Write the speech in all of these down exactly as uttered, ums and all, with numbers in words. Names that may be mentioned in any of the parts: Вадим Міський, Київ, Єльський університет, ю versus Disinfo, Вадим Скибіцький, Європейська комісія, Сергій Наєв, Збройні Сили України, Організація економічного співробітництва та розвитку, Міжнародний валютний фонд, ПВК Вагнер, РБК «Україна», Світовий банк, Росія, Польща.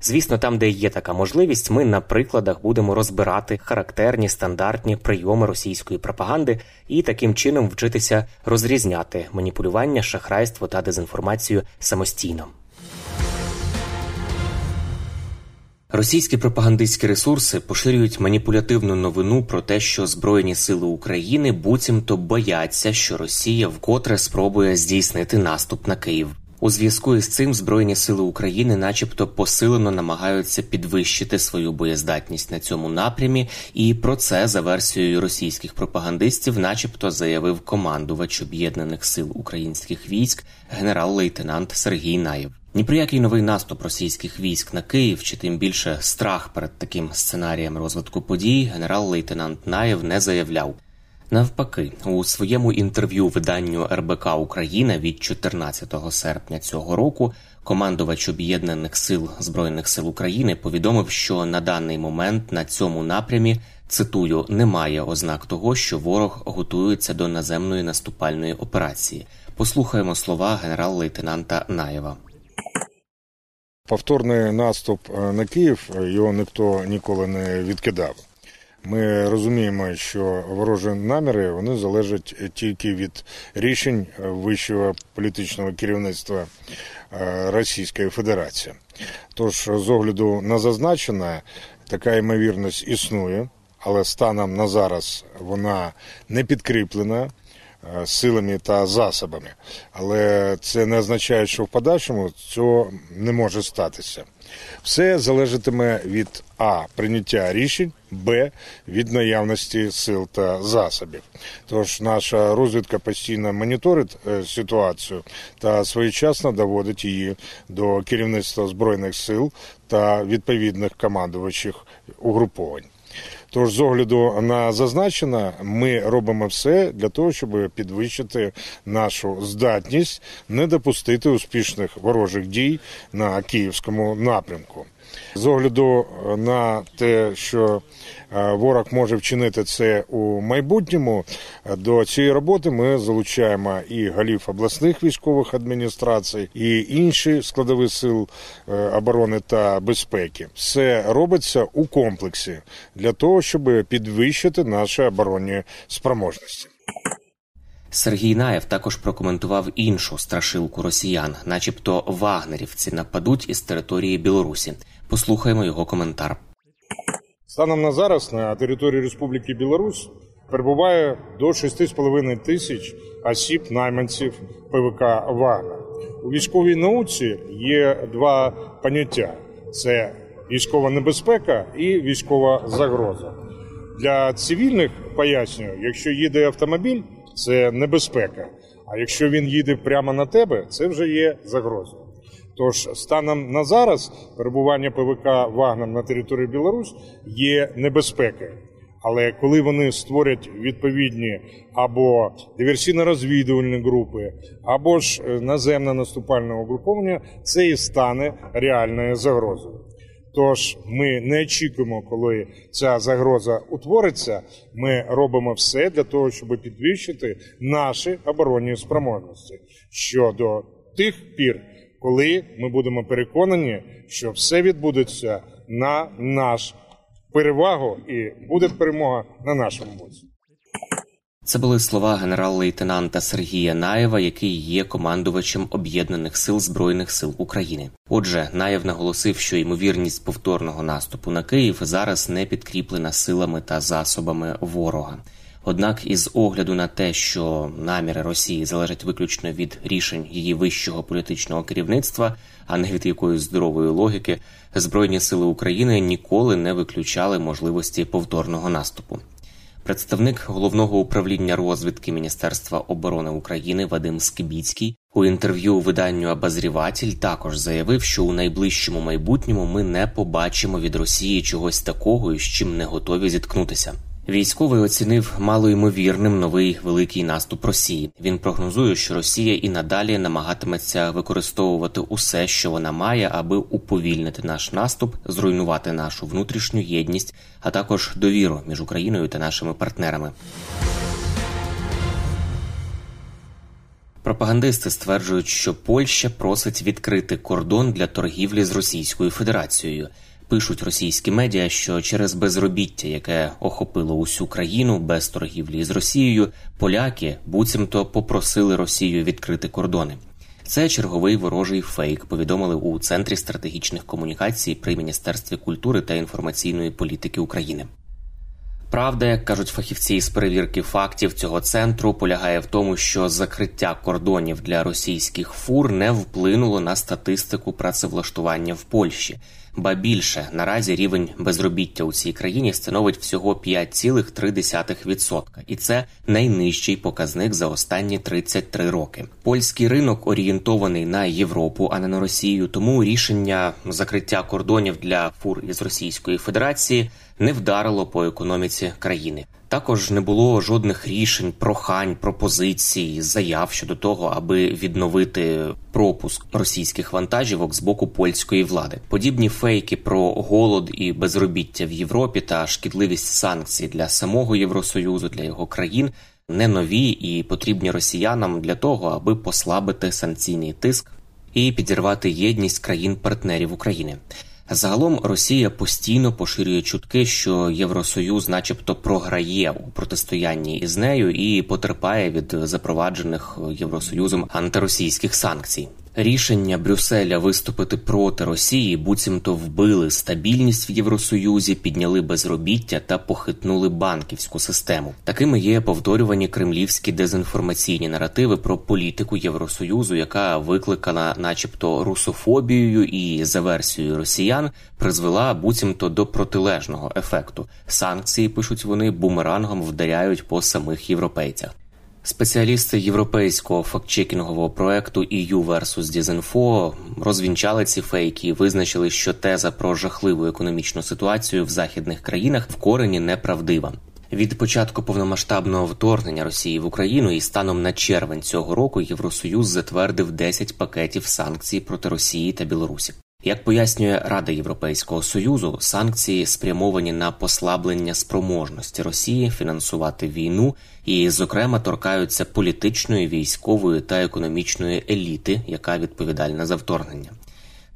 Звісно, там, де є така можливість, ми на прикладах будемо розбирати характерні, стандартні прийоми російської пропаганди і таким чином вчитися розрізняти маніпулювання, шахрайство та дезінформацію самостійно. Російські пропагандистські ресурси поширюють маніпулятивну новину про те, що Збройні Сили України буцімто бояться, що Росія вкотре спробує здійснити наступ на Київ. У зв'язку із цим Збройні Сили України начебто посилено намагаються підвищити свою боєздатність на цьому напрямі, і про це, за версією російських пропагандистів, начебто заявив командувач Об'єднаних сил українських військ генерал-лейтенант Сергій Наєв. Ні про який новий наступ російських військ на Київ, чи тим більше страх перед таким сценарієм розвитку подій, генерал-лейтенант Наєв не заявляв. Навпаки, у своєму інтерв'ю виданню РБК «Україна» від чотирнадцятого серпня цього року командувач Об'єднаних сил Збройних сил України повідомив, що на даний момент на цьому напрямі, цитую, «немає ознак того, що ворог готується до наземної наступальної операції». Послухаємо слова генерал-лейтенанта Наєва. Повторний наступ на Київ, його ніхто ніколи не відкидав. Ми розуміємо, що ворожі наміри, вони залежать тільки від рішень вищого політичного керівництва Російської Федерації. Тож, з огляду на зазначене, така ймовірність існує, але станом на зараз вона не підкріплена силами та засобами. Але це не означає, що в подальшому цього не може статися. Все залежатиме від а. прийняття рішень, б. від наявності сил та засобів. Тож наша розвідка постійно моніторить ситуацію та своєчасно доводить її до керівництва Збройних сил та відповідних командувачів угруповань. Тож, з огляду на зазначене, ми робимо все для того, щоб підвищити нашу здатність не допустити успішних ворожих дій на київському напрямку. З огляду на те, що ворог може вчинити це у майбутньому, до цієї роботи ми залучаємо і голів обласних військових адміністрацій, і інші складові сил оборони та безпеки. Все робиться у комплексі для того, щоб підвищити наші оборонні спроможності. Сергій Наєв також прокоментував іншу страшилку росіян, начебто вагнерівці нападуть із території Білорусі. Послухаємо його коментар. Станом на зараз на території Республіки Білорусь перебуває до шість з половиною тисяч осіб-найманців ПВК «Вагнер». У військовій науці є два поняття – це військова небезпека і військова загроза. Для цивільних, пояснюю, якщо їде автомобіль, це небезпека, а якщо він їде прямо на тебе, це вже є загроза. Тож, станом на зараз, перебування ПВК «Вагнер» на території Білорусі є небезпекою. Але коли вони створять відповідні або диверсійно-розвідувальні групи, або ж наземне наступальне угруповання, це і стане реальною загрозою. Тож, ми не очікуємо, коли ця загроза утвориться, ми робимо все для того, щоб підвищити наші оборонні спроможності щодо тих пір, коли ми будемо переконані, що все відбудеться на нашу перевагу і буде перемога на нашому боці. Це були слова генерал-лейтенанта Сергія Наєва, який є командувачем Об'єднаних сил Збройних сил України. Отже, Наєв наголосив, що ймовірність повторного наступу на Київ зараз не підкріплена силами та засобами ворога. Однак із огляду на те, що наміри Росії залежать виключно від рішень її вищого політичного керівництва, а не від якоїсь здорової логіки, Збройні Сили України ніколи не виключали можливості повторного наступу. Представник Головного управління розвідки Міністерства оборони України Вадим Скибіцький у інтерв'ю виданню «Обозріватель» також заявив, що у найближчому майбутньому ми не побачимо від Росії чогось такого, із чим не готові зіткнутися. Військовий оцінив малоймовірним новий великий наступ Росії. Він прогнозує, що Росія і надалі намагатиметься використовувати усе, що вона має, аби уповільнити наш наступ, зруйнувати нашу внутрішню єдність, а також довіру між Україною та нашими партнерами. Пропагандисти стверджують, що Польща просить відкрити кордон для торгівлі з Російською Федерацією. Пишуть російські медіа, що через безробіття, яке охопило усю країну без торгівлі з Росією, поляки буцімто попросили Росію відкрити кордони. Це черговий ворожий фейк, повідомили у Центрі стратегічних комунікацій при Міністерстві культури та інформаційної політики України. Правда, як кажуть фахівці з перевірки фактів цього центру, полягає в тому, що закриття кордонів для російських фур не вплинуло на статистику працевлаштування в Польщі. Ба більше, наразі рівень безробіття у цій країні становить всього п'ять цілих три десятих відсотка. І це найнижчий показник за останні тридцять три роки. Польський ринок орієнтований на Європу, а не на Росію, тому рішення закриття кордонів для фур із Російської Федерації не вдарило по економіці країни. Також не було жодних рішень, прохань, пропозицій, заяв щодо того, аби відновити пропуск російських вантажівок з боку польської влади. Подібні фейки про голод і безробіття в Європі та шкідливість санкцій для самого Євросоюзу, для його країн не нові і потрібні росіянам для того, аби послабити санкційний тиск і підірвати єдність країн-партнерів України. Загалом Росія постійно поширює чутки, що Євросоюз начебто програє у протистоянні із нею і потерпає від запроваджених Євросоюзом антиросійських санкцій. Рішення Брюсселя виступити проти Росії буцімто вбили стабільність в Євросоюзі, підняли безробіття та похитнули банківську систему. Такими є повторювані кремлівські дезінформаційні наративи про політику Євросоюзу, яка викликана начебто русофобією і за версією росіян призвела буцімто до протилежного ефекту. Санкції, пишуть вони, бумерангом вдаряють по самих європейцях. Спеціалісти європейського фактчекінгового проекту і ю versus Disinfo розвінчали ці фейки і визначили, що теза про жахливу економічну ситуацію в західних країнах в корені неправдива. Від початку повномасштабного вторгнення Росії в Україну і станом на червень цього року Євросоюз затвердив десять пакетів санкцій проти Росії та Білорусі. Як пояснює Рада Європейського Союзу, санкції спрямовані на послаблення спроможності Росії фінансувати війну і, зокрема, торкаються політичної, військової та економічної еліти, яка відповідальна за вторгнення.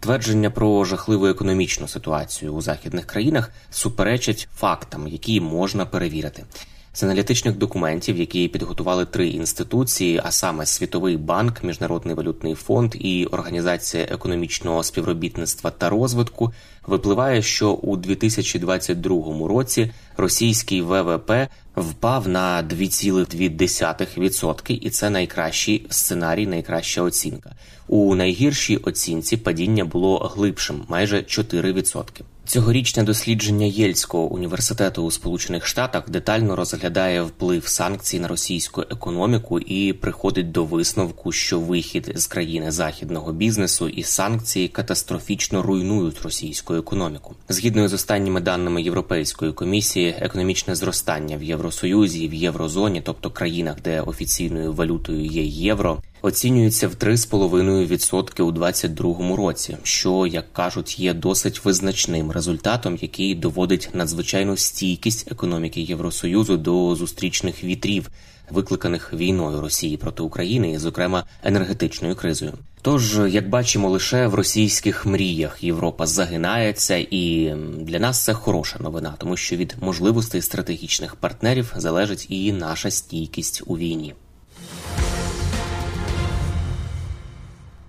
Твердження про жахливу економічну ситуацію у західних країнах суперечать фактам, які можна перевірити. З аналітичних документів, які підготували три інституції, а саме Світовий банк, Міжнародний валютний фонд і Організація економічного співробітництва та розвитку, випливає, що у дві тисячі двадцять другому році російський ВВП впав на два цілих дві десятих відсотка, і це найкращий сценарій, найкраща оцінка. У найгіршій оцінці падіння було глибшим – майже чотири відсотки. Цьогорічне дослідження Єльського університету у Сполучених Штатах детально розглядає вплив санкцій на російську економіку і приходить до висновку, що вихід з країни західного бізнесу і санкції катастрофічно руйнують російську економіку. Згідно з останніми даними Європейської комісії, економічне зростання в Євросоюзі, в Єврозоні, тобто країнах, де офіційною валютою є євро, оцінюється в три цілих п'ять десятих відсотка у двадцять другому році, що, як кажуть, є досить визначним результатом, який доводить надзвичайну стійкість економіки Євросоюзу до зустрічних вітрів, викликаних війною Росії проти України і, зокрема, енергетичною кризою. Тож, як бачимо, лише в російських мріях Європа загинається, і для нас це хороша новина, тому що від можливостей стратегічних партнерів залежить і наша стійкість у війні.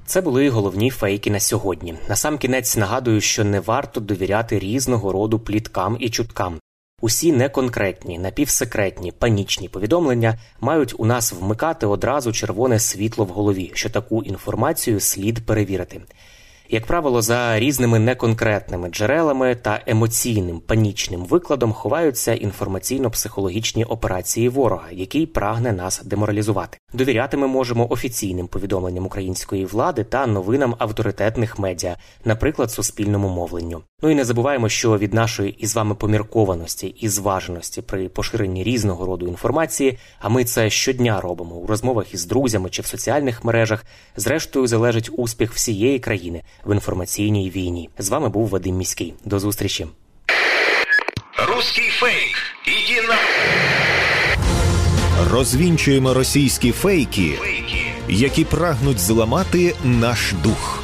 Це були головні фейки на сьогодні. Насамкінець нагадую, що не варто довіряти різного роду пліткам і чуткам. Усі неконкретні, напівсекретні, панічні повідомлення мають у нас вмикати одразу червоне світло в голові, що таку інформацію слід перевірити. Як правило, за різними неконкретними джерелами та емоційним панічним викладом ховаються інформаційно-психологічні операції ворога, який прагне нас деморалізувати. Довіряти ми можемо офіційним повідомленням української влади та новинам авторитетних медіа, наприклад, суспільному мовленню. Ну і не забуваємо, що від нашої із вами поміркованості і зваженості при поширенні різного роду інформації, а ми це щодня робимо у розмовах із друзями чи в соціальних мережах, зрештою залежить успіх всієї країни в інформаційній війні. З вами був Вадим Міський. До зустрічі. Руський фейк. Іди на... Розвінчуємо російські фейки, які прагнуть зламати наш дух.